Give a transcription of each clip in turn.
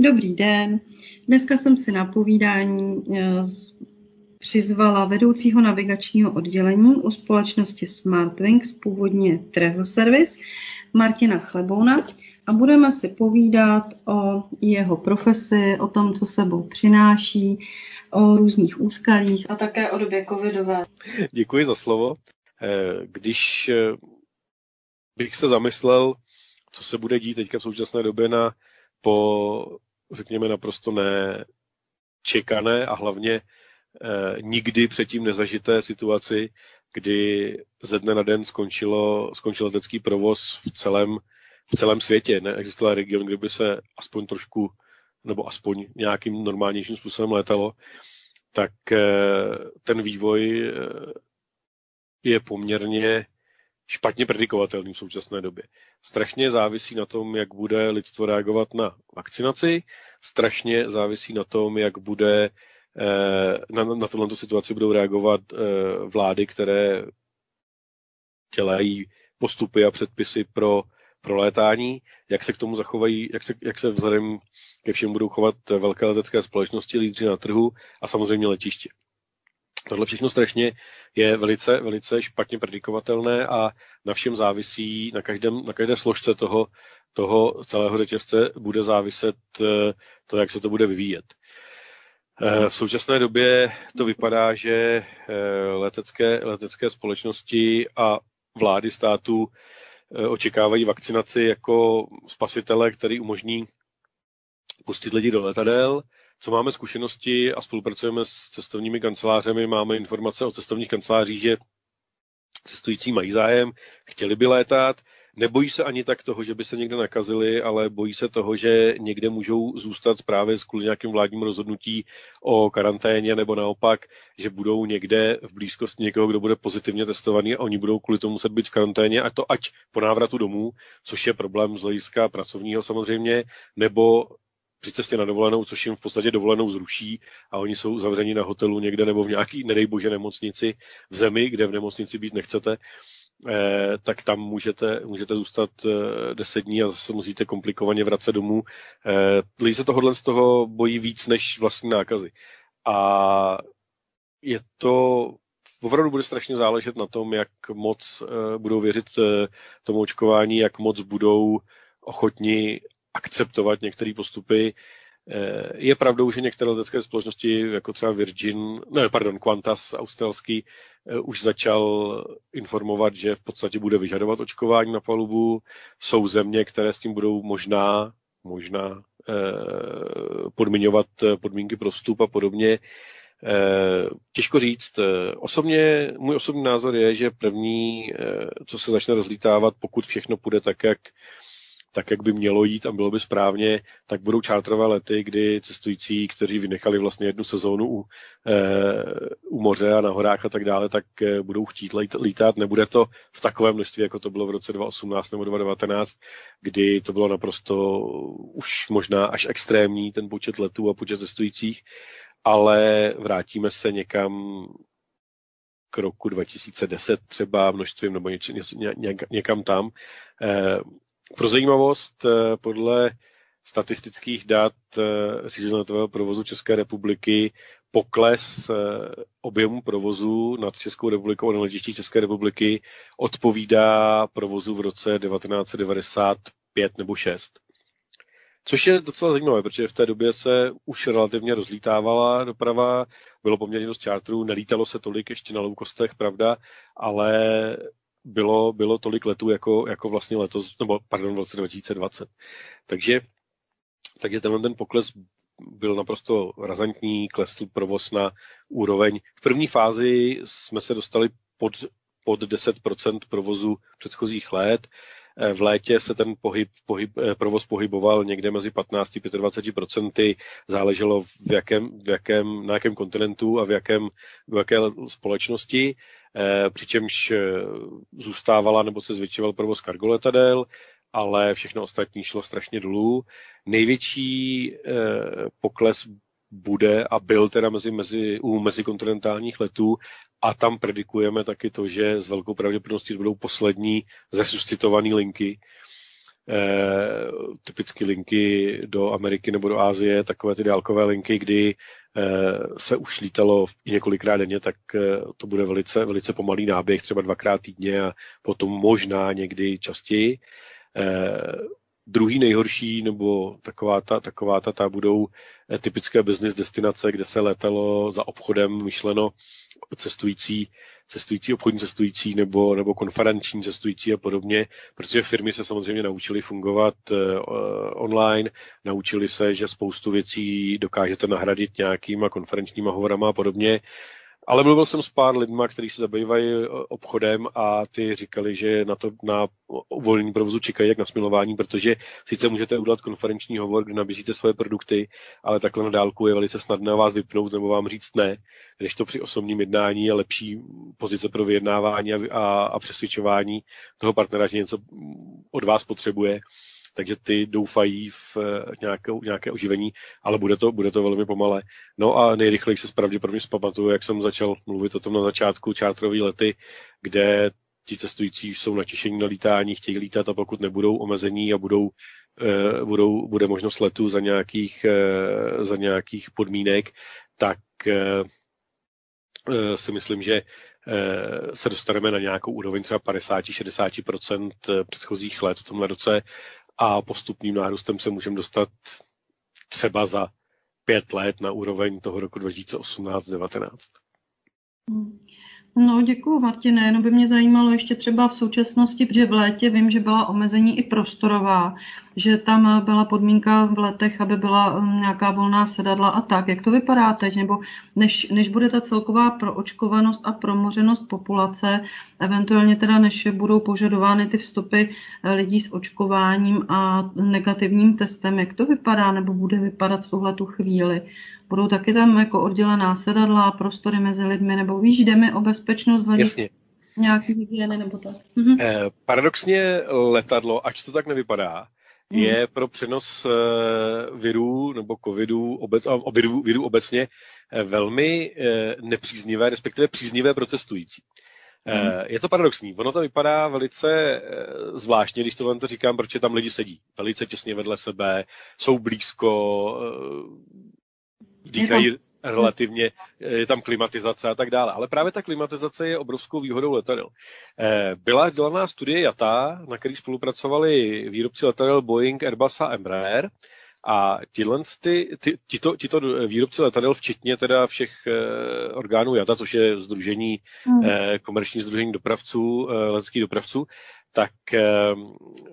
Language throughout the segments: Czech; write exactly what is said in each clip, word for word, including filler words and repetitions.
Dobrý den, dneska jsem si na povídání přizvala vedoucího navigačního oddělení u společnosti SmartWings, původně Travel Service, Martina Chlebouna, a budeme si povídat o jeho profesi, o tom, co sebou přináší, o různých úskalích a také o době covidové. Děkuji za slovo. Když bych se zamyslel, co se bude dít teďka v současné době na po, řekněme, naprosto nečekané a hlavně nikdy předtím nezažité situaci, kdy ze dne na den skončilo, skončil letecký provoz v celém, v celém světě. Neexistoval region, kde by se aspoň trošku, nebo aspoň nějakým normálnějším způsobem létalo, tak ten vývoj je poměrně špatně predikovatelný v současné době. Strašně závisí na tom, jak bude lidstvo reagovat na vakcinaci, strašně závisí na tom, jak bude na, na tuto situaci budou reagovat vlády, které dělají postupy a předpisy pro, pro létání, jak se k tomu zachovají, jak se, jak se vzhledem ke všem budou chovat velké letecké společnosti, lídři na trhu a samozřejmě letiště. Tohle všechno strašně je velice, velice špatně predikovatelné a na všem závisí, na, každém, na každé složce toho, toho celého řetězce bude záviset to, jak se to bude vyvíjet. V současné době to vypadá, že letecké, letecké společnosti a vlády států očekávají vakcinaci jako spasitele, který umožní pustit lidi do letadel. Co máme zkušenosti a spolupracujeme s cestovními kancelářemi, máme informace o cestovních kancelářích, že cestující mají zájem, chtěli by létat, nebojí se ani tak toho, že by se někde nakazili, ale bojí se toho, že někde můžou zůstat právě kvůli nějakým vládním rozhodnutí o karanténě, nebo naopak, že budou někde v blízkosti někoho, kdo bude pozitivně testovaný a oni budou kvůli tomu muset být v karanténě, a to ať po návratu domů, což je problém z hlediska pracovního samozřejmě, nebo při cestě na dovolenou, což jim v podstatě dovolenou zruší a oni jsou zavřeni na hotelu někde nebo v nějaký, nedej bože, nemocnici v zemi, kde v nemocnici být nechcete, eh, tak tam můžete, můžete zůstat deset eh, dní a zase musíte komplikovaně vracet domů. Eh, lidi se tohohle z toho bojí víc než vlastní nákazy. A je to opravdu bude strašně záležet na tom, jak moc eh, budou věřit eh, tomu očkování, jak moc budou ochotni akceptovat některé postupy. Je pravdou, že některé letecké společnosti, jako třeba Virgin, ne, pardon, Qantas australský, už začal informovat, že v podstatě bude vyžadovat očkování na palubu. Jsou země, které s tím budou možná, možná podmiňovat podmínky pro vstup a podobně. Těžko říct. Osobně, můj osobní názor je, že první, co se začne rozlítávat, pokud všechno půjde tak, jak tak, jak by mělo jít a bylo by správně, tak budou čártrové lety, kdy cestující, kteří vynechali vlastně jednu sezónu u, e, u moře a na horách a tak dále, tak budou chtít lítat. Nebude to v takovém množství, jako to bylo v roce dva tisíce osmnáct nebo dva tisíce devatenáct, kdy to bylo naprosto už možná až extrémní, ten počet letů a počet cestujících, ale vrátíme se někam k roku dva tisíce deset třeba množstvím nebo něč, ně, ně, ně, někam tam. E, Pro zajímavost, podle statistických dat řízení letového provozu České republiky pokles objemu provozu nad Českou republikou a na letištích České republiky odpovídá provozu v roce devatenáct devadesát pět nebo šest. Což je docela zajímavé, protože v té době se už relativně rozlítávala doprava, bylo poměrně dost čártrů, nelítalo se tolik ještě na loukostech, pravda, ale Bylo, bylo tolik letů jako, jako vlastně letos, nebo pardon, v roce dva tisíce dvacet. Takže, takže tenhle ten pokles byl naprosto razantní, klesl provoz na úroveň. V první fázi jsme se dostali pod, pod deset procent provozu předchozích let. V létě se ten pohyb, pohyb, provoz pohyboval někde mezi patnáct až dvacet pět procent, záleželo v jakém, v jakém, na jakém kontinentu a v, jakém, v jaké společnosti, přičemž zůstávala nebo se zvětšoval provoz cargo letadel, ale všechno ostatní šlo strašně dolů. Největší pokles bude a byl teda mezi, mezi, u mezikontinentálních letů a tam predikujeme taky to, že s velkou pravděpodobností budou poslední zresuscitované linky, eh, typicky linky do Ameriky nebo do Asie, takové ty dálkové linky, kdy eh, se už lítalo několikrát denně, tak eh, to bude velice, velice pomalý náběh, třeba dvakrát týdně a potom možná někdy častěji. Eh, Druhý nejhorší, nebo taková ta, taková ta, ta budou typické business destinace, kde se létalo za obchodem, myšleno cestující, cestující obchodní cestující nebo, nebo konferenční cestující a podobně, protože firmy se samozřejmě naučily fungovat online, naučily se, že spoustu věcí dokážete nahradit nějakýma konferenčníma hovorama a podobně. Ale mluvil jsem s pár lidma, kteří se zabývají obchodem a ty říkali, že na to na uvolnění provozu čekají jak na smilování, protože sice můžete udělat konferenční hovor, kde nabízíte svoje produkty, ale takhle na dálku je velice snadné vás vypnout nebo vám říct ne, když to při osobním jednání je lepší pozice pro vyjednávání a, a, a přesvědčování toho partnera, že něco od vás potřebuje. Takže ty doufají v nějaké, nějaké oživení, ale bude to, bude to velmi pomalé. No a nejrychleji se pravděpodobně zpamatuju, jak jsem začal mluvit o tom na začátku, čártrové lety, kde ti cestující jsou natěšení na lítání, chtějí lítat a pokud nebudou omezení a budou, eh, budou, bude možnost letu za nějakých, eh, za nějakých podmínek, tak eh, eh, si myslím, že se dostaneme na nějakou úroveň třeba padesát až šedesát procent předchozích let v tomhle roce a postupným nárůstem se můžeme dostat třeba za pět let na úroveň toho roku dva tisíce osmnáct devatenáct. No, děkuju, Martine. Jenom by mě zajímalo ještě třeba v současnosti, protože v létě vím, že byla omezení i prostorová, že tam byla podmínka v letech, aby byla nějaká volná sedadla a tak. Jak to vypadá teď? Nebo než, než bude ta celková proočkovanost a promořenost populace, eventuálně teda než budou požadovány ty vstupy lidí s očkováním a negativním testem, jak to vypadá nebo bude vypadat v tuhletu chvíli? Budou taky tam jako oddělená sedadla, prostory mezi lidmi, nebo víš, jde mi o bezpečnost hledí nějaký hygieny nebo tak. Mhm. Eh, paradoxně letadlo, ač to tak nevypadá, mhm. je pro přenos eh, virů nebo covidů, obec, virů, virů obecně eh, velmi eh, nepříznivé, respektive příznivé pro cestující. Je to paradoxní. Ono to vypadá velice zvláštně, když tohle to říkám, proč tam lidi sedí. Velice těsně vedle sebe, jsou blízko, dýchají relativně, je tam klimatizace a tak dále. Ale právě ta klimatizace je obrovskou výhodou letadel. Byla dělaná studie I A T A, na který spolupracovali výrobci letadel Boeing, Airbus a Embraer. A tyhle, ty, ty, tyto, tyto výrobci letadel, včetně teda všech eh, orgánů I A T A, což je sdružení, eh, komerční sdružení dopravců, eh, leteckých dopravců, tak eh,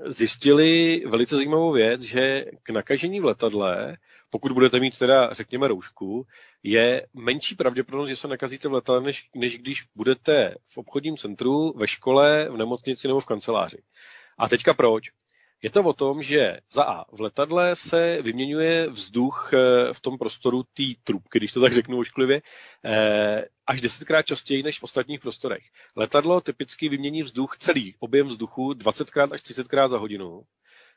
zjistili velice zajímavou věc, že k nakažení v letadle, pokud budete mít teda, řekněme, roušku, je menší pravděpodobnost, že se nakazíte v letadle, než, než když budete v obchodním centru, ve škole, v nemocnici nebo v kanceláři. A teďka proč? Je to o tom, že za A v letadle se vyměňuje vzduch v tom prostoru té trubky, když to tak řeknu ošklivě, až desetkrát častěji než v ostatních prostorech. Letadlo typicky vymění vzduch, celý objem vzduchu, dvacetkrát až třicetkrát za hodinu,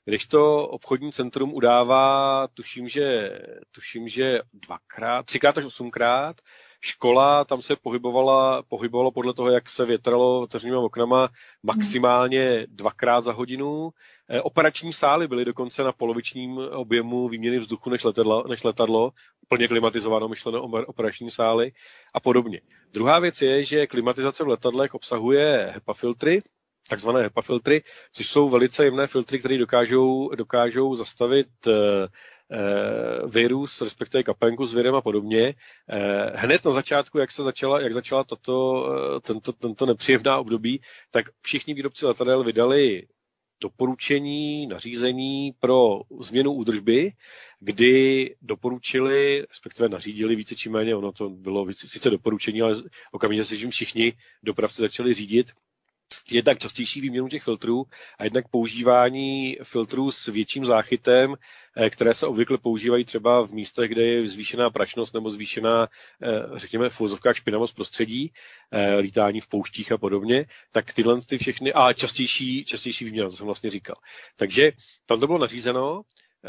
když to obchodní centrum udává, tuším, že, tuším, že dvakrát, třikrát až osmkrát. Škola, tam se pohybovala, pohybovalo podle toho, jak se větralo otevřenýma oknama, maximálně dvakrát za hodinu. E, operační sály byly dokonce na polovičním objemu výměny vzduchu než letadlo, než letadlo plně klimatizováno, myšleno operační sály a podobně. Druhá věc je, že klimatizace v letadlech obsahuje HEPA filtry, takzvané HEPA filtry, což jsou velice jemné filtry, které dokážou, dokážou zastavit e, virus, respektive kapenku s virem a podobně. Hned na začátku, jak se začala, jak začala tato, tento, tento nepříjemná období, tak všichni výrobci letadel vydali doporučení, nařízení pro změnu údržby, kdy doporučili, respektive nařídili více či méně, ono to bylo sice doporučení, ale okamžitě se tím všichni dopravci začali řídit, jednak častější výměnu těch filtrů a jednak používání filtrů s větším záchytem, které se obvykle používají třeba v místech, kde je zvýšená prašnost nebo zvýšená, řekněme, v uvozovkách špinavost prostředí, lítání v pouštích a podobně, tak tyhle ty všechny a častější, častější výměna, to jsem vlastně říkal. Takže tam to bylo nařízeno,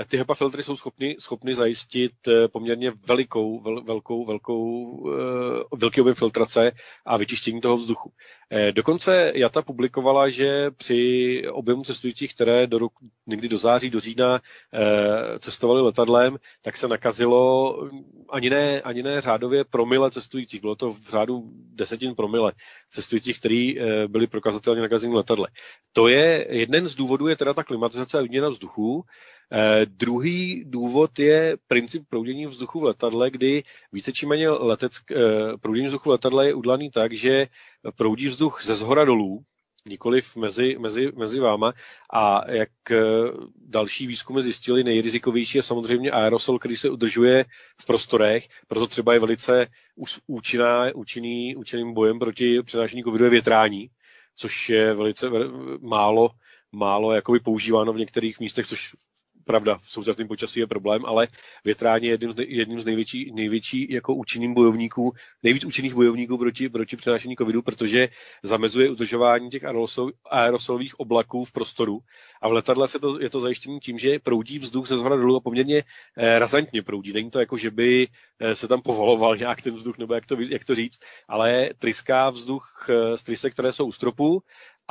Ty HEPA filtry jsou schopny, schopny zajistit poměrně velikou, vel, velkou, velkou, velký objem filtrace a vyčištění toho vzduchu. Dokonce IATA publikovala, že při objemu cestujících, které do roku, někdy do září, do října cestovali letadlem, tak se nakazilo ani ne, ani ne řádově promile cestujících. Bylo to v řádu desetin promile cestujících, kteří byli prokazatelně nakazeni letadle. To je, jeden z důvodů je teda ta klimatizace a výměna vzduchu. Eh, druhý důvod je princip proudění vzduchu v letadle, kdy více či méně leteck, eh, proudění vzduchu v letadle je udlaný tak, že proudí vzduch ze zhora dolů, nikoliv mezi, mezi, mezi váma, a jak další výzkumy zjistili, nejrizikovější je samozřejmě aerosol, který se udržuje v prostorech, proto třeba je velice účinná, účinný, účinným bojem proti přenášení covidu je větrání, což je velice málo, málo jakoby používáno v některých místech, což pravda, v současném počasí je problém, ale větrání je jedním z, nej, jedním z největší, největší jako účinným bojovníků, nejvíc účinných bojovníků proti, proti přenášení covidu, protože zamezuje udržování těch aerosol, aerosolových oblaků v prostoru. A v letadle se to, je to zajištění tím, že proudí vzduch ze zhora dolů a poměrně eh, razantně proudí. Není to jako, že by eh, se tam povaloval nějak ten vzduch, nebo jak to, jak to říct, ale tryská vzduch eh, z trysek, které jsou u stropu,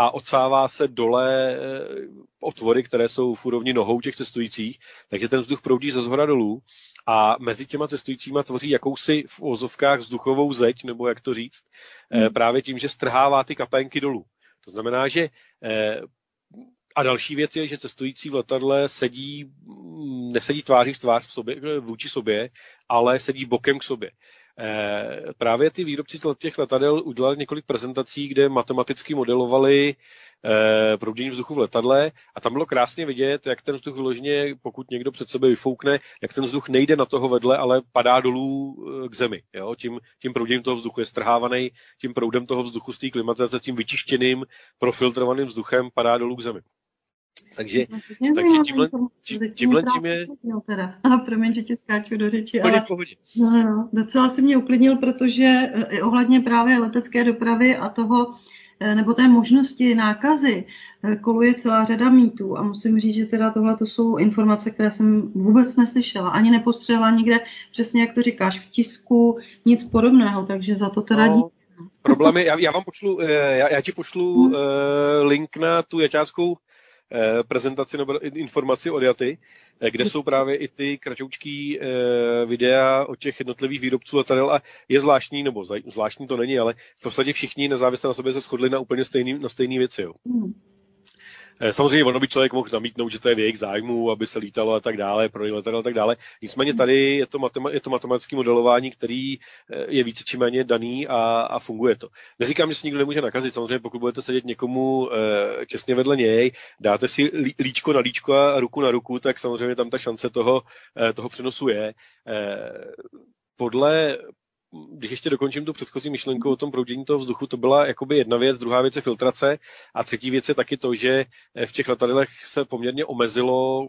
a odsává se dole otvory, které jsou v úrovni nohou těch cestujících, takže ten vzduch proudí ze zhora dolů a mezi těma cestujícíma tvoří jakousi v ozovkách vzduchovou zeď, nebo jak to říct, hmm. právě tím, že strhává ty kapénky dolů. To znamená, že a další věc je, že cestující v letadle sedí, nesedí tváří v tvář v sobě, vůči sobě, ale sedí bokem k sobě. Eh, právě ty výrobci těch letadel udělali několik prezentací, kde matematicky modelovali eh, proudění vzduchu v letadle a tam bylo krásně vidět, jak ten vzduch vyloženě, pokud někdo před sebe vyfoukne, jak ten vzduch nejde na toho vedle, ale padá dolů k zemi. Jo? Tím, tím prouděním toho vzduchu je strhávaný, tím proudem toho vzduchu z té klimatizace, tím vyčištěným, profiltrovaným vzduchem padá dolů k zemi. Takže, takže tímhle, tímhle tím je... Promiň, že ti skáču do řeči, ale no, no, docela si mě uklidnil, protože i ohledně právě letecké dopravy a toho, nebo té možnosti nákazy, koluje celá řada mýtů a musím říct, že teda tohle to jsou informace, které jsem vůbec neslyšela, ani nepostřehla nikde, přesně jak to říkáš, v tisku, nic podobného, takže za to teda díky. Problémy, já, já vám pošlu, já, já ti pošlu hmm. link na tu jaťáckou prezentaci nebo informaci od IATY, kde jsou právě i ty kratoučký videa od těch jednotlivých výrobců letadel a je zvláštní, nebo zvláštní to není, ale v podstatě všichni nezávisle na sobě se shodli na úplně stejný, na stejný věci. Jo. Samozřejmě ono by člověk mohl zamítnout, že to je v jejich zájmu, aby se lítalo a tak dále, prodej letadel a tak dále. Nicméně tady je to, matema- je to matematické modelování, který je více či méně daný a, a funguje to. Neříkám, že si nikdo nemůže nakazit. Samozřejmě pokud budete sedět někomu těsně vedle něj, dáte si líčko na líčko a ruku na ruku, tak samozřejmě tam ta šance toho, toho přenosu je. Podle... Když ještě dokončím tu předchozí myšlenku o tom proudění toho vzduchu, to byla jakoby jedna věc, druhá věc je filtrace a třetí věc je taky to, že v těch letadlech se poměrně omezilo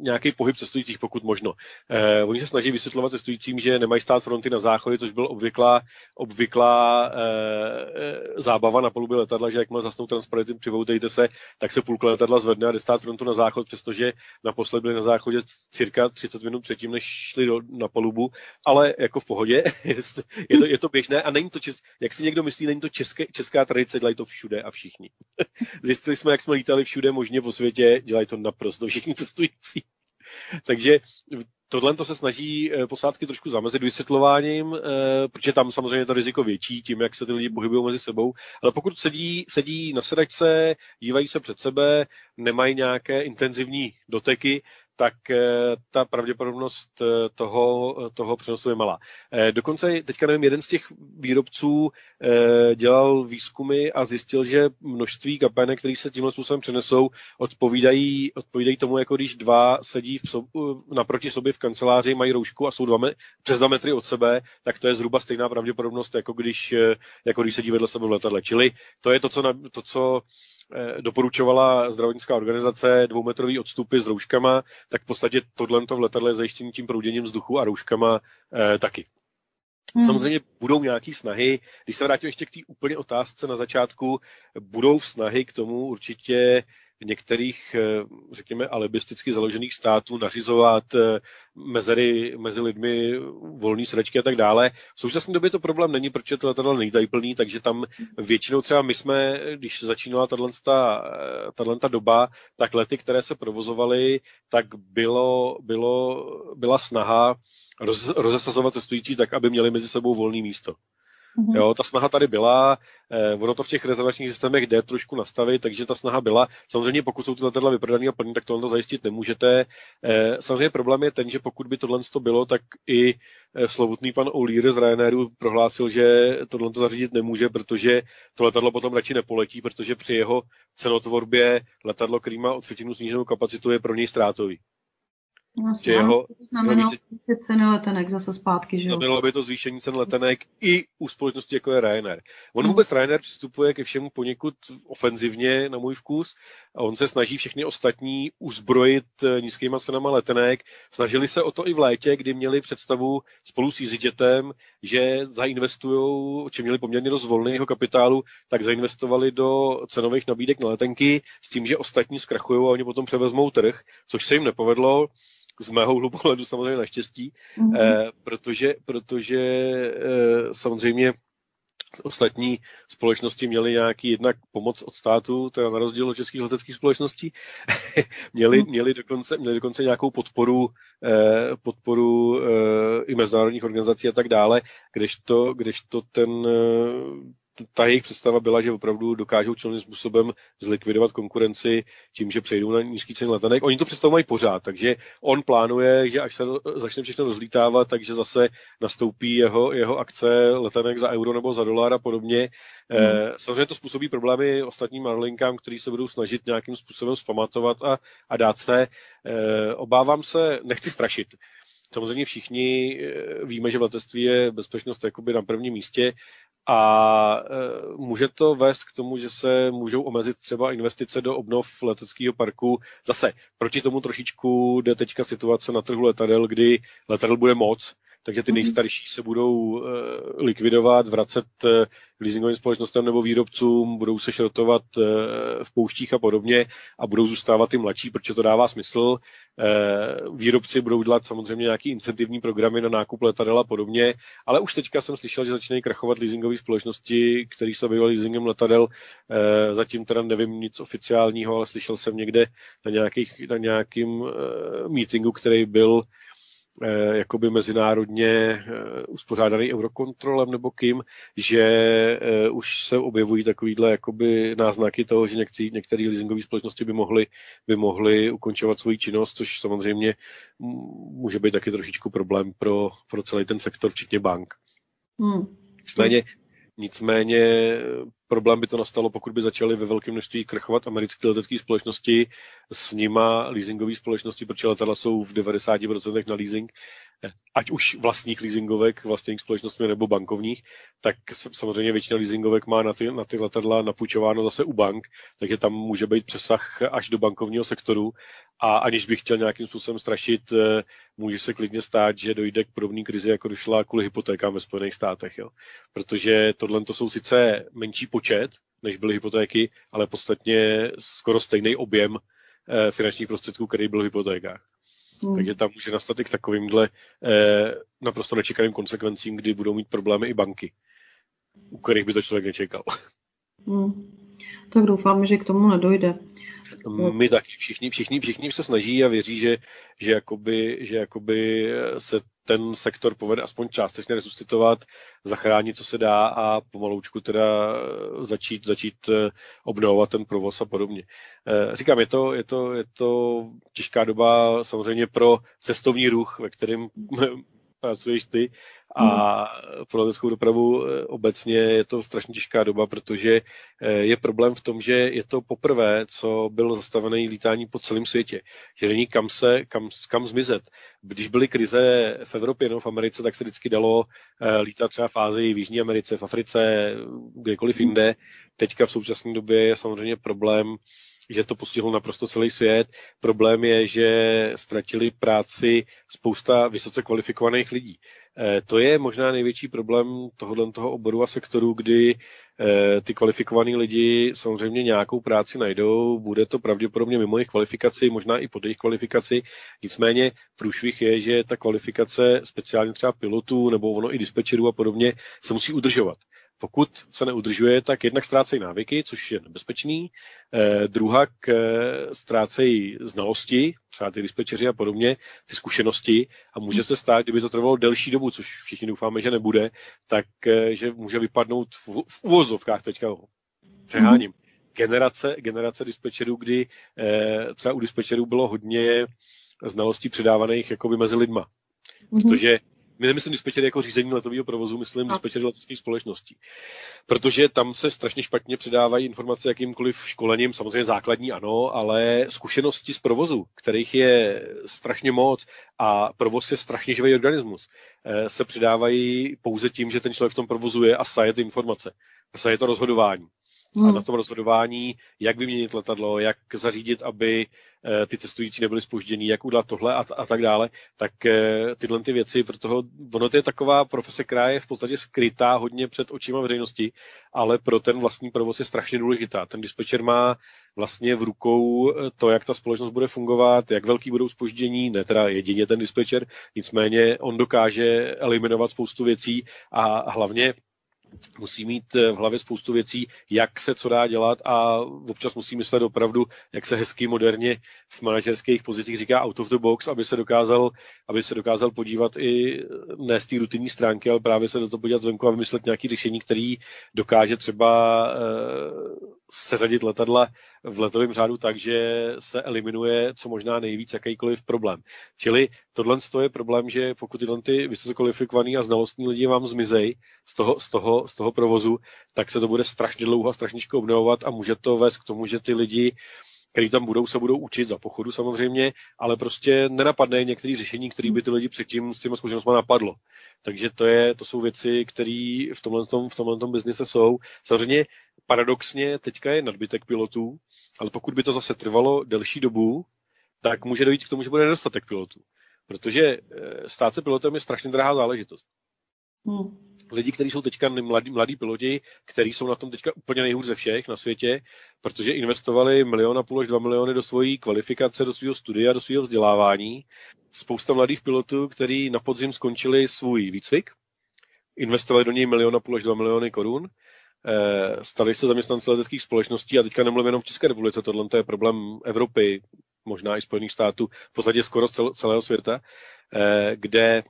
nějaký pohyb cestujících, pokud možno. Eh, oni se snaží vysvětlovat cestujícím, že nemají stát fronty na záchodě, což byla obvyklá, obvyklá eh, zábava na palubě letadla, že jak má zasnout transparenty, přivoutejte se, tak se půlka letadla zvedne a jde stát frontu na záchod, přestože naposled byli na záchodě cirka třicet minut předtím, než šli do, na palubu, ale jako v pohodě. Je to, je to běžné a není to, čes, jak si někdo myslí, není to české, česká tradice, dělají to všude a všichni. Zjistili jsme, jak jsme lítali všude možně po světě, dělají to naprosto všichni cestující. Takže tohle to se snaží posádky trošku zamezit vysvětlováním, protože tam samozřejmě to riziko větší tím, jak se ty lidi pohybují mezi sebou. Ale pokud sedí, sedí na sedačce, dívají se před sebe, nemají nějaké intenzivní doteky, tak ta pravděpodobnost toho, toho přenosu je malá. Dokonce teďka nevím, jeden z těch výrobců dělal výzkumy a zjistil, že množství kapének, které se tímhle způsobem přenesou, odpovídají, odpovídají tomu, jako když dva sedí v so, naproti sobě v kanceláři, mají roušku a jsou dva me, přes dva metry od sebe, tak to je zhruba stejná pravděpodobnost, jako když, jako když sedí vedle sebe v letadle. Čili to je to, co... Na, to, co doporučovala zdravotnická organizace dvoumetrový odstupy s rouškama, tak v podstatě tohle v letadle je zajištění tím prouděním vzduchu a rouškama eh, taky. Hmm. Samozřejmě budou nějaké snahy, když se vrátím ještě k té úplně otázce na začátku, budou snahy k tomu určitě některých, řekněme, alibisticky založených států nařizovat mezery mezi lidmi, volný sračky a tak dále. V současné době to problém není, protože to letadlo není tady plný, takže tam většinou třeba my jsme, když začínala tato doba, tak lety, které se provozovaly, tak bylo, bylo, byla snaha roz, rozesazovat cestující tak, aby měli mezi sebou volné místo. Mm-hmm. Jo, ta snaha tady byla, eh, ono to v těch rezervačních systémech jde trošku nastavit, takže ta snaha byla. Samozřejmě pokud jsou ty letadla vyprodaný a plný, tak tohle zajistit nemůžete. Eh, samozřejmě problém je ten, že pokud by tohle to bylo, tak i eh, slovutný pan O'Leary z Ryanairu prohlásil, že tohle to zařídit nemůže, protože to letadlo potom radši nepoletí, protože při jeho cenotvorbě letadlo, který má o třetinu sníženou kapacitu, je pro něj ztrátový. Vlastně, jeho, to znamenalo zvýšení ceny letenek zase zpátky, že jo? Znamenalo by to zvýšení cen letenek i u společnosti, jako je Ryanair. On hmm. vůbec Ryanair přistupuje ke všemu poněkud ofenzivně, na můj vkus, a on se snaží všechny ostatní uzbrojit nízkýma cenama letenek. Snažili se o to i v létě, kdy měli představu spolu s EasyJetem, že zainvestujou, či měli poměrně dost volného kapitálu, tak zainvestovali do cenových nabídek na letenky s tím, že ostatní zkrachují a oni potom převezmou trh, což se jim nepovedlo. Z mého úhlu pohledu samozřejmě naštěstí, mm-hmm. eh, protože, protože eh, samozřejmě ostatní společnosti měly nějaký jednak pomoc od státu, teda na rozdíl od českých leteckých společností, měli, mm-hmm. měli, dokonce, měli dokonce nějakou podporu, eh, podporu eh, i mezinárodních organizací a tak dále, kdežto, kdežto ten... Eh, ta jejich představa byla, že opravdu dokážou čelným způsobem zlikvidovat konkurenci tím, že přejdou na nízký ceny letenek. Oni to představu mají pořád, takže on plánuje, že až se začne všechno rozlítávat, takže zase nastoupí jeho, jeho akce letenek za euro nebo za dolar a podobně. Hmm. Samozřejmě to způsobí problémy ostatním aerolinkám, kteří se budou snažit nějakým způsobem zpamatovat a, a dát se. Obávám se, nechci strašit. Samozřejmě všichni víme, že v letectví je bezpečnost jakoby na prvním místě a může to vést k tomu, že se můžou omezit třeba investice do obnov leteckého parku. Zase proti tomu trošičku jde teďka situace na trhu letadel, kdy letadel bude moc, takže ty nejstarší se budou likvidovat, vracet leasingovým společnostem nebo výrobcům, budou se šrotovat v pouštích a podobně a budou zůstávat ty mladší, protože to dává smysl. Výrobci budou dělat samozřejmě nějaký incentivní programy na nákup letadel a podobně, ale už teďka jsem slyšel, že začínají krachovat leasingové společnosti, které se bývaly leasingem letadel. Zatím teda nevím nic oficiálního, ale slyšel jsem někde na, nějakých, na nějakým meetingu, který byl jakoby mezinárodně uspořádaný Eurokontrolem nebo kým, že už se objevují takovýhle jakoby náznaky toho, že některé leasingové společnosti by mohly, by mohly ukončovat svoji činnost, což samozřejmě může být taky trošičku problém pro, pro celý ten sektor, včetně bank. Hmm. Nicméně, nicméně problém by to nastalo, pokud by začaly ve velkém množství krachovat americké letecké společnosti, s nima leasingové společnosti, protože letadla jsou v devadesát procent na leasing, ať už vlastních leasingovek, vlastních společností nebo bankovních, tak samozřejmě většina leasingovek má na ty, na ty letadla napůjčováno zase u bank, takže tam může být přesah až do bankovního sektoru a aniž bych chtěl nějakým způsobem strašit, může se klidně stát, že dojde k podobné krizi, jako došla kvůli hypotékám ve Spojených státech, jo. Protože tohle to jsou sice menší počet, než byly hypotéky, ale podstatně skoro stejný objem eh, finančních prostředků, který byl v hypotékách. Hmm. Takže tam může nastat i k takovýmhle eh, naprosto nečekaným konsekvencím, kdy budou mít problémy i banky, u kterých by to člověk nečekal. Hmm. Tak doufám, že k tomu nedojde. My taky všichni, všichni, všichni se snaží a věří, že, že, jakoby, že jakoby se ten sektor povede aspoň částečně resuscitovat, zachránit, co se dá a pomaloučku teda začít, začít obnovovat ten provoz a podobně. Říkám, je to, je to, je to těžká doba samozřejmě pro cestovní ruch, ve kterém pracuješ ty a pro leteckou dopravu obecně je to strašně těžká doba, protože je problém v tom, že je to poprvé, co bylo zastavené lítání po celém světě. Že není kam se, kam, kam zmizet. Když byly krize v Evropě, no v Americe, tak se vždycky dalo lítat třeba v Ázii, v Jižní Americe, v Africe, kdekoliv jinde. Teďka v současné době je samozřejmě problém že to postihlo naprosto celý svět. Problém je, že ztratili práci spousta vysoce kvalifikovaných lidí. To je možná největší problém tohoto toho oboru a sektoru, kdy ty kvalifikovaní lidi samozřejmě nějakou práci najdou, bude to pravděpodobně mimo jejich kvalifikaci, možná i pod jejich kvalifikaci, nicméně průšvih je, že ta kvalifikace speciálně třeba pilotů nebo ono i dispečerů a podobně se musí udržovat. Pokud se neudržuje, tak jednak ztrácejí návyky, což je nebezpečný, eh, druhak eh, ztrácejí znalosti, třeba ty dispečeři a podobně, ty zkušenosti a může se stát, kdyby to trvalo delší dobu, což všichni doufáme, že nebude, tak eh, že může vypadnout v, v uvozovkách teďka přeháním. Generace, generace dispečerů, kdy eh, třeba u dispečerů bylo hodně znalostí předávaných jakoby mezi lidma, mm-hmm. protože my nemyslím dispečery jako řízení letového provozu, myslím no. dispečery leteckých společností. Protože tam se strašně špatně předávají informace jakýmkoliv školením, samozřejmě základní ano, ale zkušenosti z provozu, kterých je strašně moc a provoz je strašně živý organismus, se předávají pouze tím, že ten člověk v tom provozuje a saje ty informace. A saje to rozhodování. Hmm. A na tom rozhodování, jak vyměnit letadlo, jak zařídit, aby e, ty cestující nebyly zpoždění, jak udělat tohle a, t- a tak dále, tak e, tyhle ty věci, protože ono to je taková profese, která je v podstatě skrytá hodně před očima veřejnosti, ale pro ten vlastní provoz je strašně důležitá. Ten dispečer má vlastně v rukou to, jak ta společnost bude fungovat, jak velký budou zpoždění, ne teda jedině ten dispečer, nicméně on dokáže eliminovat spoustu věcí a hlavně musí mít v hlavě spoustu věcí, jak se co dá dělat a občas musí myslet opravdu, jak se hezky moderně v manažerských pozicích říká out of the box, aby se dokázal, aby se dokázal podívat i ne z té rutinní stránky, ale právě se do toho podívat zvenku a vymyslet nějaké řešení, který dokáže třeba e, seřadit letadla v letovém řádu tak, že se eliminuje co možná nejvíc jakýkoliv problém. Čili tohle je problém, že pokud tyhle ty vysoce kvalifikovaný a znalostní lidi vám zmizej z toho, z toho, z toho provozu, tak se to bude strašně dlouho a strašně obnovovat a může to vést k tomu, že ty lidi, kteří tam budou, se budou učit za pochodu samozřejmě, ale prostě nenapadne některé řešení, které by ty lidi předtím s těma zkušenostmi napadlo. Takže to, je, to jsou věci, které v tomhletom, v tomhletom biznise jsou. Samozřejmě paradoxně teďka je nadbytek pilotů, ale pokud by to zase trvalo delší dobu, tak může dojít k tomu, že bude nedostatek pilotů. Protože stát se pilotem je strašně drahá záležitost. Hmm. Lidi, kteří jsou teďka mladí, mladí piloti, kteří jsou na tom teďka úplně nejhůř ze všech na světě, protože investovali milion a půl až dva miliony do svojí kvalifikace, do svého studia, do svého vzdělávání. Spousta mladých pilotů, kteří na podzim skončili svůj výcvik, investovali do něj milion a půl až dva miliony korun, stali se zaměstnanci leteckých společností a teďka nemluvím jenom v České republice, tohle je problém Evropy, možná i Spojených států, v podstatě skoro cel, celého světa, kde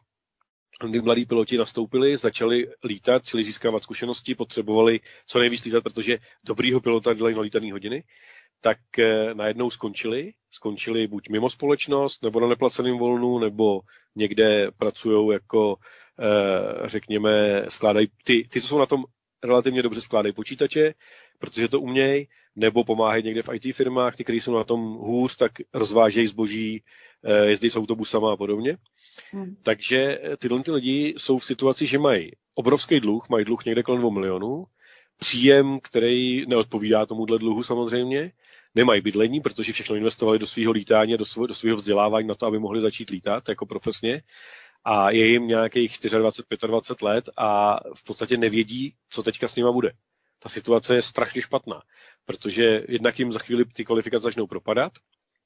kdy mladí piloti nastoupili, začali lítat, čili získávat zkušenosti, potřebovali co nejvíc lítat, protože dobrýho pilota dělají na lítaný hodiny, tak najednou skončili. Skončili buď mimo společnost, nebo na neplaceném volnu, nebo někde pracují jako, řekněme, skládají ty, ty, co jsou na tom relativně dobře, skládají počítače, protože to umějí, nebo pomáhají někde v í té firmách, ty, kteří jsou na tom hůř, tak rozvážejí zboží, jezdí s autobusama a podobně. Hmm. Takže tyhle ty lidi jsou v situaci, že mají obrovský dluh, mají dluh někde kolem dvou milionů, příjem, který neodpovídá tomuhle dluhu samozřejmě, nemají bydlení, protože všechno investovali do svého lítání, do svého, do svého vzdělávání na to, aby mohli začít lítat jako profesně a je jim nějakých dvacet čtyři, dvacet pět let a v podstatě nevědí, co teďka s nima bude. Ta situace je strašně špatná, protože jednak jim za chvíli ty kvalifikace začnou propadat,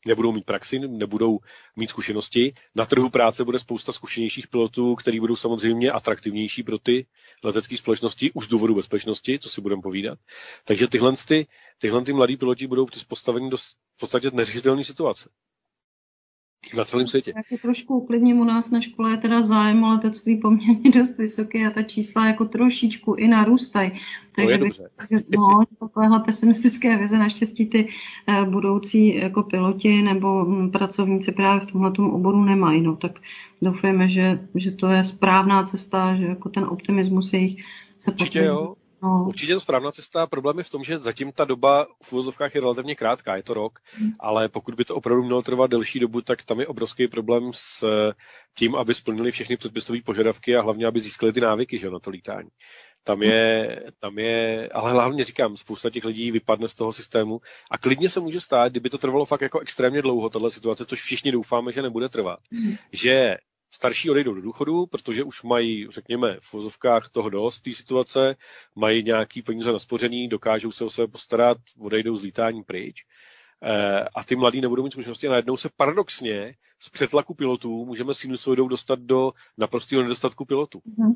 nebudou mít praxi, nebudou mít zkušenosti. Na trhu práce bude spousta zkušenějších pilotů, kteří budou samozřejmě atraktivnější pro ty letecké společnosti už z důvodu bezpečnosti, co si budeme povídat. Takže tyhle, ty, tyhle ty mladí piloti budou postaveni do v podstatě neřešitelné situace na celém světě. Taky trošku uklidním, u nás na škole je teda zájem o letectví poměrně dost vysoký a ta čísla jako trošičku i narůstají. Takže no, bych, no, takovéhle pesimistické vize naštěstí ty eh, budoucí jako piloti nebo m, pracovníci právě v tomhletom oboru nemají. No, tak doufujeme, že, že to je správná cesta, že jako ten optimismus jejich se určitě jo. No. Určitě to správná cesta. Problém je v tom, že zatím ta doba v uvozovkách je relativně krátká, je to rok, hmm. ale pokud by to opravdu mělo trvat delší dobu, tak tam je obrovský problém s tím, aby splnili všechny předpisové požadavky a hlavně, aby získali ty návyky, že, na to lítání. Tam je, tam je, ale hlavně říkám, spousta těch lidí vypadne z toho systému a klidně se může stát, kdyby to trvalo fakt jako extrémně dlouho, tahle situace, což všichni doufáme, že nebude trvat, hmm. že starší odejdou do důchodu, protože už mají, řekněme, v vozovkách toho dost, té situace, mají nějaký peníze na spoření, dokážou se o sebe postarat, odejdou z lítání pryč. E, a ty mladí nebudou mít možnosti a najednou se paradoxně z přetlaku pilotů můžeme sinusoidou dostat do naprostého nedostatku pilotů. Mm.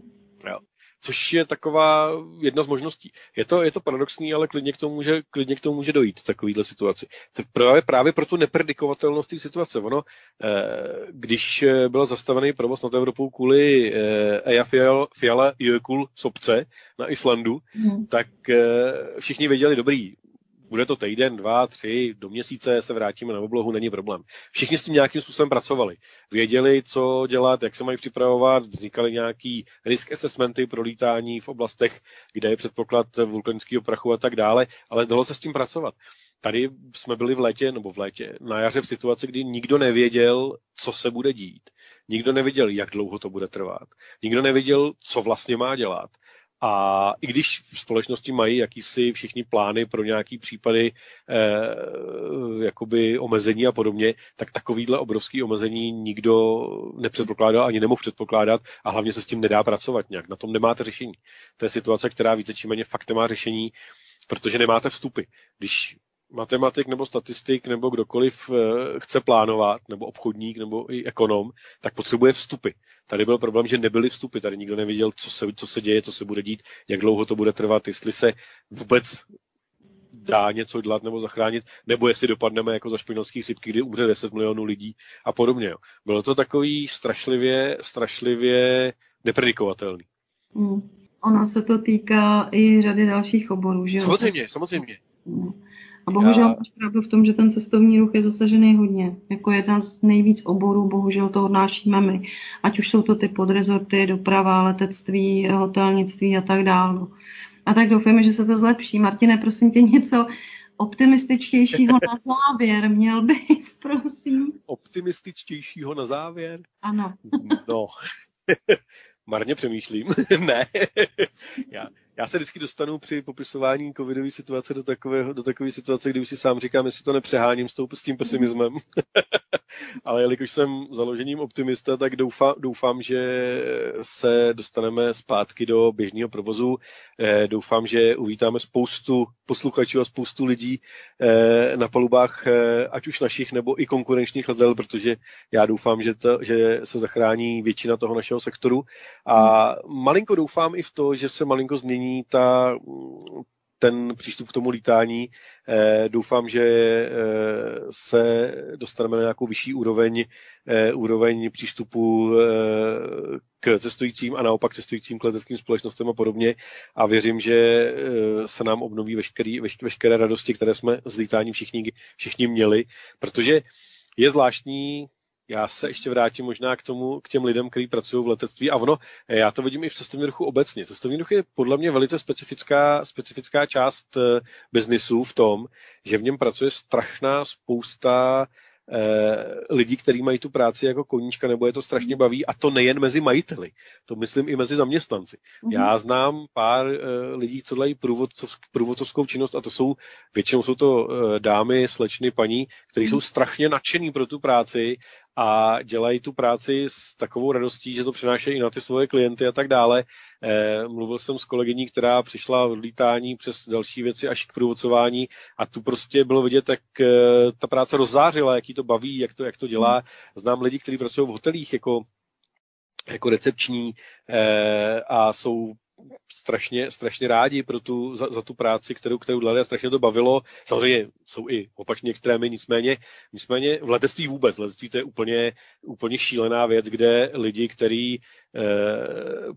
Jo. Což je taková jedna z možností. Je to, je to paradoxní, ale klidně k tomu může, klidně k tomu může dojít takovýhle situaci. To právě, právě pro tu nepredikovatelnost té situace. Ono, když byl zastavený provoz nad Evropou kvůli Eyjafjallajökull sopce na Islandu, hmm. tak všichni věděli, dobrý, bude to týden, dva, tři, do měsíce se vrátíme na oblohu, není problém. Všichni s tím nějakým způsobem pracovali. Věděli, co dělat, jak se mají připravovat, vznikaly nějaký risk assessmenty pro lítání v oblastech, kde je předpoklad vulkanického prachu a tak dále, ale dalo se s tím pracovat. Tady jsme byli v létě, nebo v létě, na jaře v situaci, kdy nikdo nevěděl, co se bude dít. Nikdo nevěděl, jak dlouho to bude trvat. Nikdo nevěděl, co vlastně má dělat. A i když v společnosti mají jakýsi všichni plány pro nějaký případy eh, jakoby omezení a podobně, tak takovýhle obrovský omezení nikdo nepředpokládal ani nemohl předpokládat a hlavně se s tím nedá pracovat nějak. Na tom nemáte řešení. To je situace, která více či méně fakt nemá řešení, protože nemáte vstupy. Když matematik nebo statistik nebo kdokoliv chce plánovat, nebo obchodník nebo i ekonom, tak potřebuje vstupy. Tady byl problém, že nebyly vstupy, tady nikdo nevěděl, co se, co se děje, co se bude dít, jak dlouho to bude trvat, jestli se vůbec dá něco dělat nebo zachránit, nebo jestli dopadneme jako za španělský chřipky, kdy umře deset milionů lidí a podobně. Bylo to takový strašlivě, strašlivě nepredikovatelný. Hmm. Ono se to týká i řady dalších oborů, že jo? Samozřejmě, samozřejmě. Hmm. A bohužel máš pravdu v tom, že ten cestovní ruch je zasažený hodně. Jako jedna z nejvíc oborů, bohužel to odnášíme my. Ať už jsou to ty podrezorty, doprava, letectví, hotelnictví a tak dále. A tak doufujeme, že se to zlepší. Martine, prosím tě, něco optimističtějšího na závěr měl bys, prosím. Optimističtějšího na závěr? Ano. No, marně přemýšlím. Ne. Já. Já se vždycky dostanu při popisování covidové situace do takové, do takové situace, kdy už si sám říkám, jestli to nepřeháním s, tou, s tím pesimismem. Ale jelikož jsem založením optimista, tak doufám, doufám, že se dostaneme zpátky do běžného provozu. Doufám, že uvítáme spoustu posluchačů a spoustu lidí na palubách, ať už našich nebo i konkurenčních letadel, protože já doufám, že, to, že se zachrání většina toho našeho sektoru. A malinko doufám i v to, že se malinko změní Ta, ten přístup k tomu lítání. Eh, doufám, že eh, se dostaneme na nějakou vyšší úroveň, eh, úroveň přístupu eh, k cestujícím a naopak cestujícím k leteckým společnostem a podobně. A věřím, že eh, se nám obnoví veškerý, veš, veškeré radosti, které jsme z lítání všichni, všichni měli, protože je zvláštní. Já se ještě vrátím možná k tomu, k těm lidem, kteří pracují v letectví. A ono, já to vidím i v cestovním ruchu obecně. Cestovní ruch je podle mě velice specifická, specifická část biznisu v tom, že v něm pracuje strašná spousta lidí, kteří mají tu práci jako koníčka, nebo je to strašně baví, a to nejen mezi majiteli, to myslím i mezi zaměstnanci. Mm-hmm. Já znám pár lidí, co dělají průvodcovsk, průvodcovskou činnost, a to jsou, většinou jsou to dámy, slečny, paní, kteří mm-hmm. jsou strašně nadšení pro tu práci a dělají tu práci s takovou radostí, že to přenášejí i na ty svoje klienty a tak dále. Mluvil jsem s kolegyní, která přišla od lítání přes další věci až k průvodcování, a tu prostě bylo vidět, jak ta práce rozzářila, jaký to baví, jak to, jak to dělá. Znám lidi, kteří pracují v hotelích jako, jako recepční a jsou strašně, strašně rádi pro tu, za, za tu práci, kterou, kterou dělali, a strašně to bavilo. Samozřejmě jsou i opačně extrémy, nicméně, nicméně v letectví vůbec. Letectví to je úplně, úplně šílená věc, kde lidi, kteří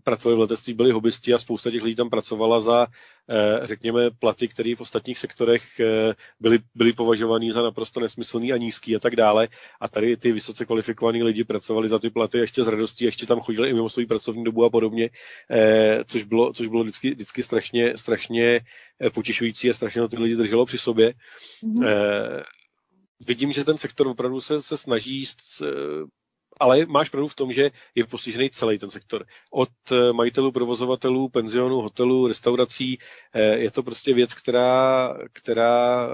pracovali v letectví, byli hobisti a spousta těch lidí tam pracovala za, řekněme, platy, které v ostatních sektorech byly, byly považované za naprosto nesmyslný a nízký a tak dále. A tady ty vysoce kvalifikovaní lidi pracovali za ty platy ještě s radostí, ještě tam chodili i mimo svou pracovní dobu a podobně, což bylo, což bylo vždycky, vždycky strašně, strašně potěšující a strašně ty lidi drželo při sobě. Mm. Vidím, že ten sektor opravdu se, se snaží jíst, ale máš pravdu v tom, že je postižený celý ten sektor. Od majitelů, provozovatelů, penzionů, hotelů, restaurací. Je to prostě věc, která, která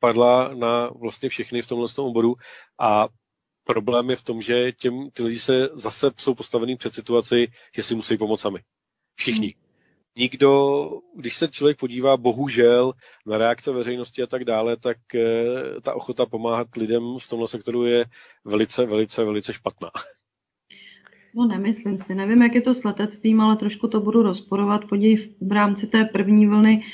padla na vlastně všechny v tomhle oboru a problém je v tom, že těm, ty lidi se zase jsou postavený před situaci, že si musí pomoct sami. Všichni. Nikdo, když se člověk podívá bohužel na reakce veřejnosti a tak dále, tak ta ochota pomáhat lidem v tomhle sektoru je velice, velice, velice špatná. No nemyslím si, nevím, jak je to s letectvím, ale trošku to budu rozporovat. Podívej, v rámci té první vlny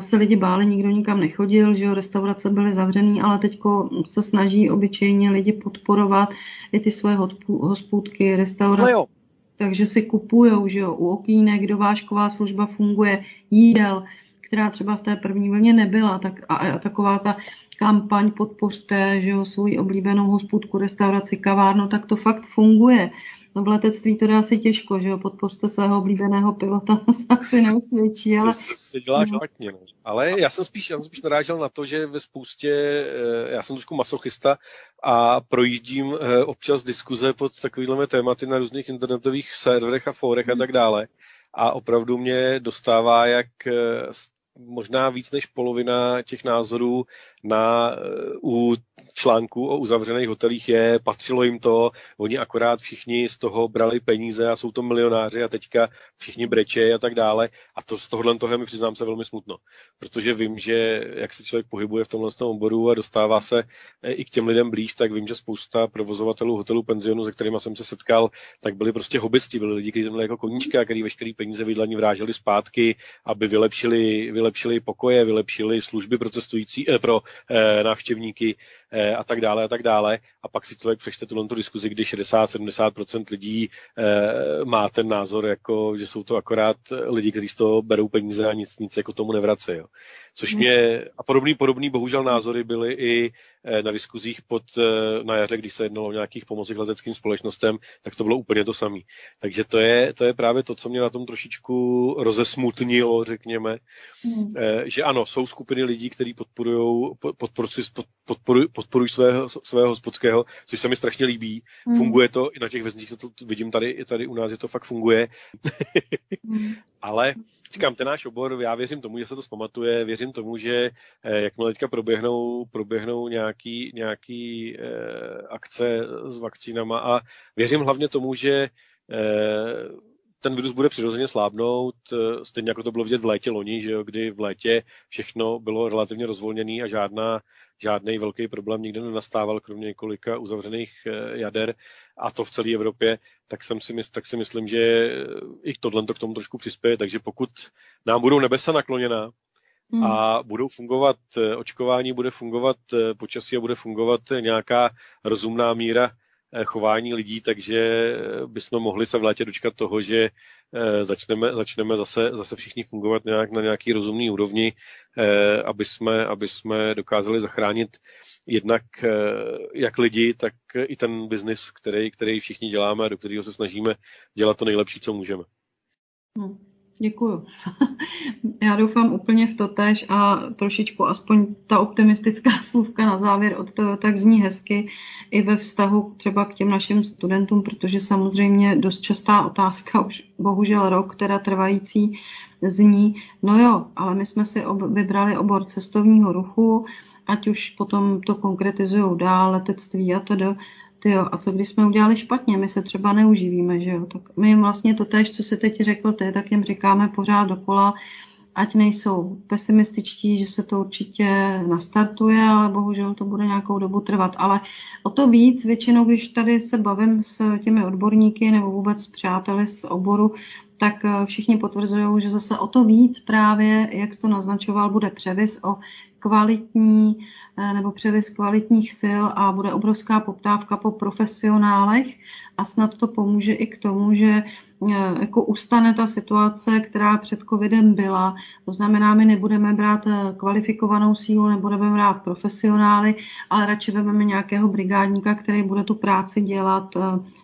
se lidi báli, nikdo nikam nechodil, že jo, restaurace byly zavřený, ale teďko se snaží obyčejně lidi podporovat i ty svoje hospůdky, restaurace. No takže si kupujou, že jo, u okýnek, dovážková služba funguje, jídel, která třeba v té první vlně nebyla, tak a, a taková ta kampaň podpořte, že jo, svou oblíbenou hospůdku, restauraci, kavárnu, tak to fakt funguje. No v letectví to dá si těžko, že jo, podpořte svého oblíbeného pilota, asi neusvědčí, ale... To se dělá špatně, no. Ale já jsem spíš, já jsem spíš narážel na to, že ve spoustě, já jsem trošku masochista a projíždím občas diskuze pod takovýhleme tématy na různých internetových serverech a fórech hmm. a tak dále. A opravdu mě dostává, jak možná víc než polovina těch názorů na, u článků o uzavřených hotelích je, patřilo jim to, oni akorát všichni z toho brali peníze a jsou to milionáři a teďka všichni breče a tak dále. A to z tohohle toho mi přiznám se velmi smutno, protože vím, že jak se člověk pohybuje v tomhle oboru a dostává se i k těm lidem blíž, tak vím, že spousta provozovatelů hotelů, penzionu, se kterými jsem se setkal, tak byli prostě hobisti, byli lidi, kteří tam byli jako koníčka, který veškerý peníze vydlaní vráželi zpátky, aby vylepšili, vylepšili pokoje, vylepšili služby pro cestující, eh, pro návštěvníky a tak dále a tak dále. A pak si člověk přečte tuto diskuzi, kdy šedesát sedmdesát procent lidí má ten názor, jako, že jsou to akorát lidi, kteří z toho berou peníze a nic, nic jako tomu nevrací. Jo. Což mě, a podobný, podobný bohužel názory byly i na diskuzích pod, na jaře, když se jednalo o nějakých pomocích leteckým společnostem, tak to bylo úplně to samé. Takže to je, to je právě to, co mě na tom trošičku rozesmutnilo, řekněme, mm. že ano, jsou skupiny lidí, kteří podporují podporují podporuj, podporuj svého, svého hospodského, což se mi strašně líbí. Mm. Funguje to i na těch věznicích, to, to vidím tady, tady u nás, je to fakt funguje. mm. Ale říkám, ten náš obor, já věřím tomu, že se to zpamatuje, věřím tomu, že eh, jakmile teďka proběhnou, proběhnou nějaký, nějaký eh, akce s vakcínama a věřím hlavně tomu, že eh, ten virus bude přirozeně slábnout, stejně jako to bylo vidět v létě loni, že jo, kdy v létě všechno bylo relativně rozvolněné a žádná, žádný velký problém nikde nenastával, kromě několika uzavřených jader a to v celé Evropě, tak, jsem si mysl, tak si myslím, že i tohle to k tomu trošku přispěje, takže pokud nám budou nebesa nakloněná hmm. a budou fungovat očkování, bude fungovat počasí a bude fungovat nějaká rozumná míra chování lidí, takže bychom mohli se v létě dočkat toho, že začneme, začneme zase, zase všichni fungovat nějak na nějaký rozumný úrovni, aby jsme, aby jsme dokázali zachránit jednak jak lidi, tak i ten biznis, který, který všichni děláme a do kterého se snažíme dělat to nejlepší, co můžeme. No, děkuju. Já doufám úplně v totéž a trošičku aspoň ta optimistická slůvka na závěr od toho tak zní hezky i ve vztahu třeba k těm našim studentům, protože samozřejmě dost častá otázka, už bohužel rok teda trvající, zní, no jo, ale my jsme si ob- vybrali obor cestovního ruchu, ať už potom to konkretizujou dál, letectví a tedy. Tyjo, a co když jsme udělali špatně, my se třeba neuživíme, že jo, tak my jim vlastně to též, co si teď řekl, to je, tak jim říkáme pořád dokola, ať nejsou pesimističtí, že se to určitě nastartuje, ale bohužel to bude nějakou dobu trvat, ale o to víc většinou, když tady se bavím s těmi odborníky nebo vůbec s přáteli z oboru, tak všichni potvrzují, že zase o to víc právě, jak jsi to naznačoval, bude převis o kvalitní nebo převis kvalitních sil a bude obrovská poptávka po profesionálech a snad to pomůže i k tomu, že jako ustane ta situace, která před covidem byla. To znamená, my nebudeme brát kvalifikovanou sílu, nebudeme brát profesionály, ale radši vezmeme nějakého brigádníka, který bude tu práci dělat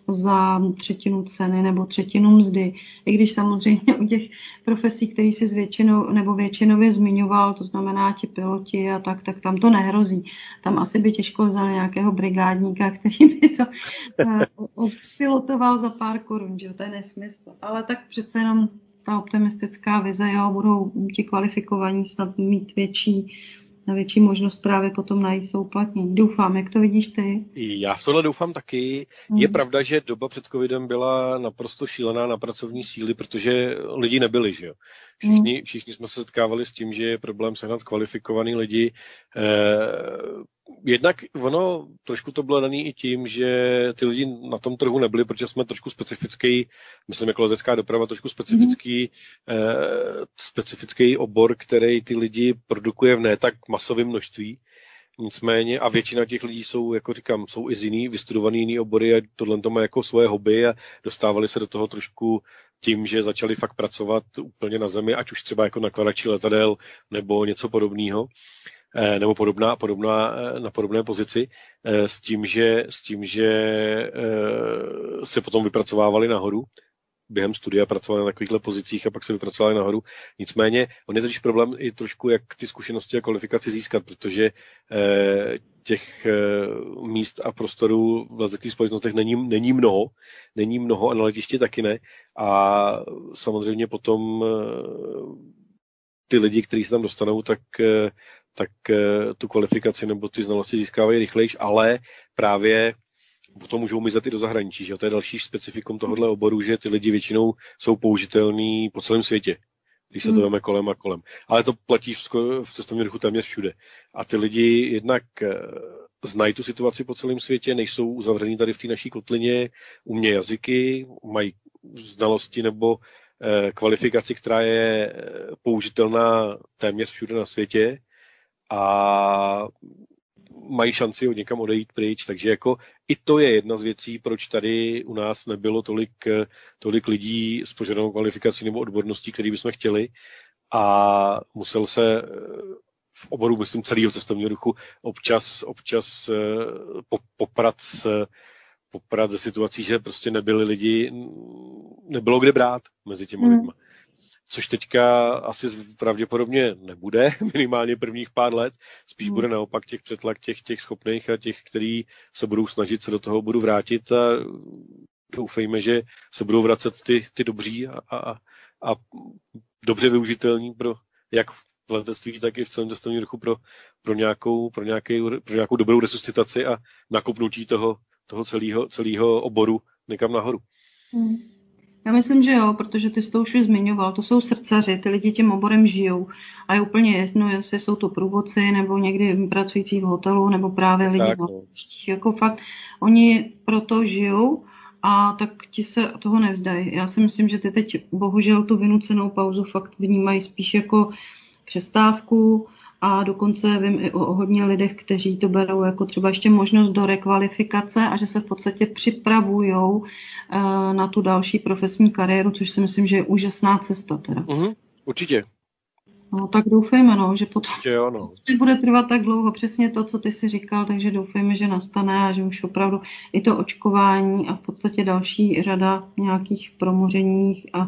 za třetinu ceny nebo třetinu mzdy. I když samozřejmě u těch profesí, který si zvětšinou nebo většinově zmiňoval, to znamená ti piloti a tak, tak tam to nehrozí. Tam asi by těžko vzal nějakého brigádníka, který by to odpilotoval za pár korun, že to je nesmysl. Ale tak přece jenom ta optimistická vize, jo, budou ti kvalifikovaní snad mít větší na větší možnost právě potom najít souplatní. Doufám, jak to vidíš ty? Já v tohle doufám taky. Hmm. Je pravda, že doba před covidem byla naprosto šílená na pracovní síly, protože lidi nebyli, že jo. Všichni, hmm. všichni jsme se setkávali s tím, že je problém sehnat kvalifikovaný lidi. Eh, jednak ono, trošku to bylo daný i tím, že ty lidi na tom trhu nebyli, protože jsme trošku specifický, myslím jako letecká doprava, trošku specifický, mm. eh, specifický obor, který ty lidi produkuje v ne tak masovém množství. Nicméně, a většina těch lidí jsou, jako říkám, jsou i z jiný, vystudovaný jiný obory a tohle to má jako svoje hobby a dostávali se do toho trošku tím, že začali fakt pracovat úplně na zemi, ať už třeba jako nakladači letadel nebo něco podobného, nebo podobná, podobná, na podobné pozici, s tím, že, s tím, že se potom vypracovávali nahoru. Během studia pracovali na takovýchto pozicích a pak se vypracovali nahoru. Nicméně, on je totiž problém i trošku, jak ty zkušenosti a kvalifikaci získat, protože eh, těch eh, míst a prostorů v leteckých společnostech není, není mnoho, není mnoho a na letišti taky ne. A samozřejmě potom eh, ty lidi, kteří se tam dostanou, tak eh, tak eh, tu kvalifikaci nebo ty znalosti získávají rychlejš, ale právě potom můžou mizet i do zahraničí, že to je další specifikum tohohle oboru, že ty lidi většinou jsou použitelní po celém světě, když se to veme kolem a kolem. Ale to platí v cestovním ruchu téměř všude. A ty lidi jednak znají tu situaci po celém světě, nejsou uzavření tady v té naší kotlině, umějí jazyky, mají znalosti nebo kvalifikaci, která je použitelná téměř všude na světě a mají šanci od někam odejít pryč, takže jako i to je jedna z věcí, proč tady u nás nebylo tolik, tolik lidí s požadovanou kvalifikací nebo odborností, který bychom chtěli a musel se v oboru, myslím, celého cestovního ruchu občas, občas poprat, poprat ze situací, že prostě nebyli lidi, nebylo kde brát mezi těma hmm. lidma. Což teďka asi pravděpodobně nebude, minimálně prvních pár let. Spíš bude naopak těch přetlak těch, těch schopných a těch, kteří se budou snažit se do toho budou vrátit a doufejme, že se budou vracet ty, ty dobří a, a, a dobře využitelní pro jak v letectví, tak i v celém cestovním ruchu pro, pro, nějakou, pro, nějaký, pro nějakou dobrou resuscitaci a nakopnutí toho, toho celého, celého oboru někam nahoru. Mm. Já myslím, že jo, protože ty jsi to už zmiňoval, to jsou srdcaři, ty lidi tím oborem žijou a je úplně jasno, jestli jsou to průvodci nebo někdy pracující v hotelu nebo právě lidi tak, v hotelištích, jako fakt, oni proto žijou a tak ti se toho nevzdají. Já si myslím, že ty teď bohužel tu vynucenou pauzu fakt vnímají spíš jako přestávku a dokonce vím i o hodně lidech, kteří to berou jako třeba ještě možnost do rekvalifikace a že se v podstatě připravujou na tu další profesní kariéru, což si myslím, že je úžasná cesta teda. Mm-hmm, určitě. No tak doufejme, no, že potom jo, no. Bude trvat tak dlouho přesně to, co ty si říkal, takže doufejme, že nastane a že už opravdu i to očkování a v podstatě další řada nějakých promořeních a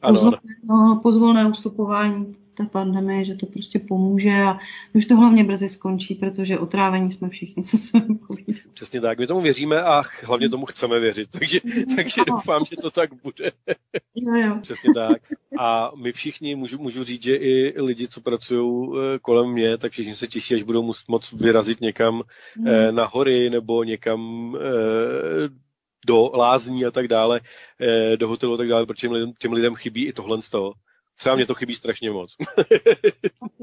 pozvolné, no, pozvolné ustupování ta pandemie, že to prostě pomůže a už to hlavně brzy skončí, protože otrávení jsme všichni, co jsme povídali. Přesně tak, my tomu věříme a hlavně tomu chceme věřit, takže, takže doufám, že to tak bude. Jo, jo. Přesně tak. A my všichni, můžu, můžu říct, že i lidi, co pracují kolem mě, tak všichni se těší, až budou moc vyrazit někam hmm. eh, na hory nebo někam eh, do lázní a tak dále, eh, do hotelu a tak dále, protože těm lidem chybí i tohle z toho. Třeba mě to chybí strašně moc.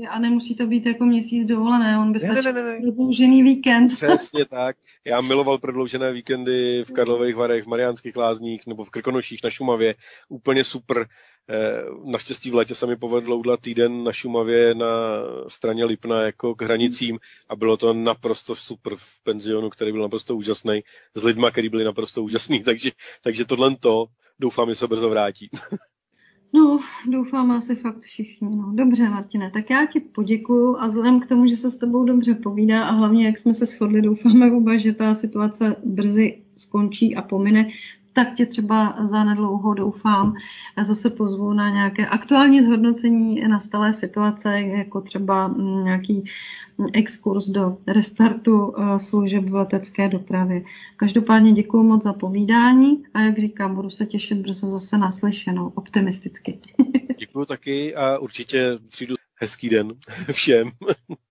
A nemusí to být jako měsíc dovolené, on by stačil prodloužený víkend. Přesně tak. Já miloval prodloužené víkendy v Karlových Varech, v Mariánských Lázních nebo v Krkonoších na Šumavě. Úplně super. Naštěstí v létě se mi povedlo udělat týden na Šumavě na straně Lipna jako k hranicím a bylo to naprosto super v penzionu, který byl naprosto úžasný, s lidma, který byli naprosto úžasný, takže, takže tohle to doufám, že se brzo vrátí. No, doufám asi fakt všichni. No. Dobře, Martine, tak já ti poděkuju a vzhledem k tomu, že se s tebou dobře povídá a hlavně, jak jsme se shodli, doufáme oba, že ta situace brzy skončí a pomine, tak tě třeba za nedlouho doufám zase pozvu na nějaké aktuální zhodnocení nastalé situace, jako třeba nějaký exkurs do restartu služeb v letecké dopravě. Každopádně děkuju moc za povídání a jak říkám, budu se těšit brzo zase naslyšenou, optimisticky. Děkuju taky a určitě přijdu. Hezký den všem.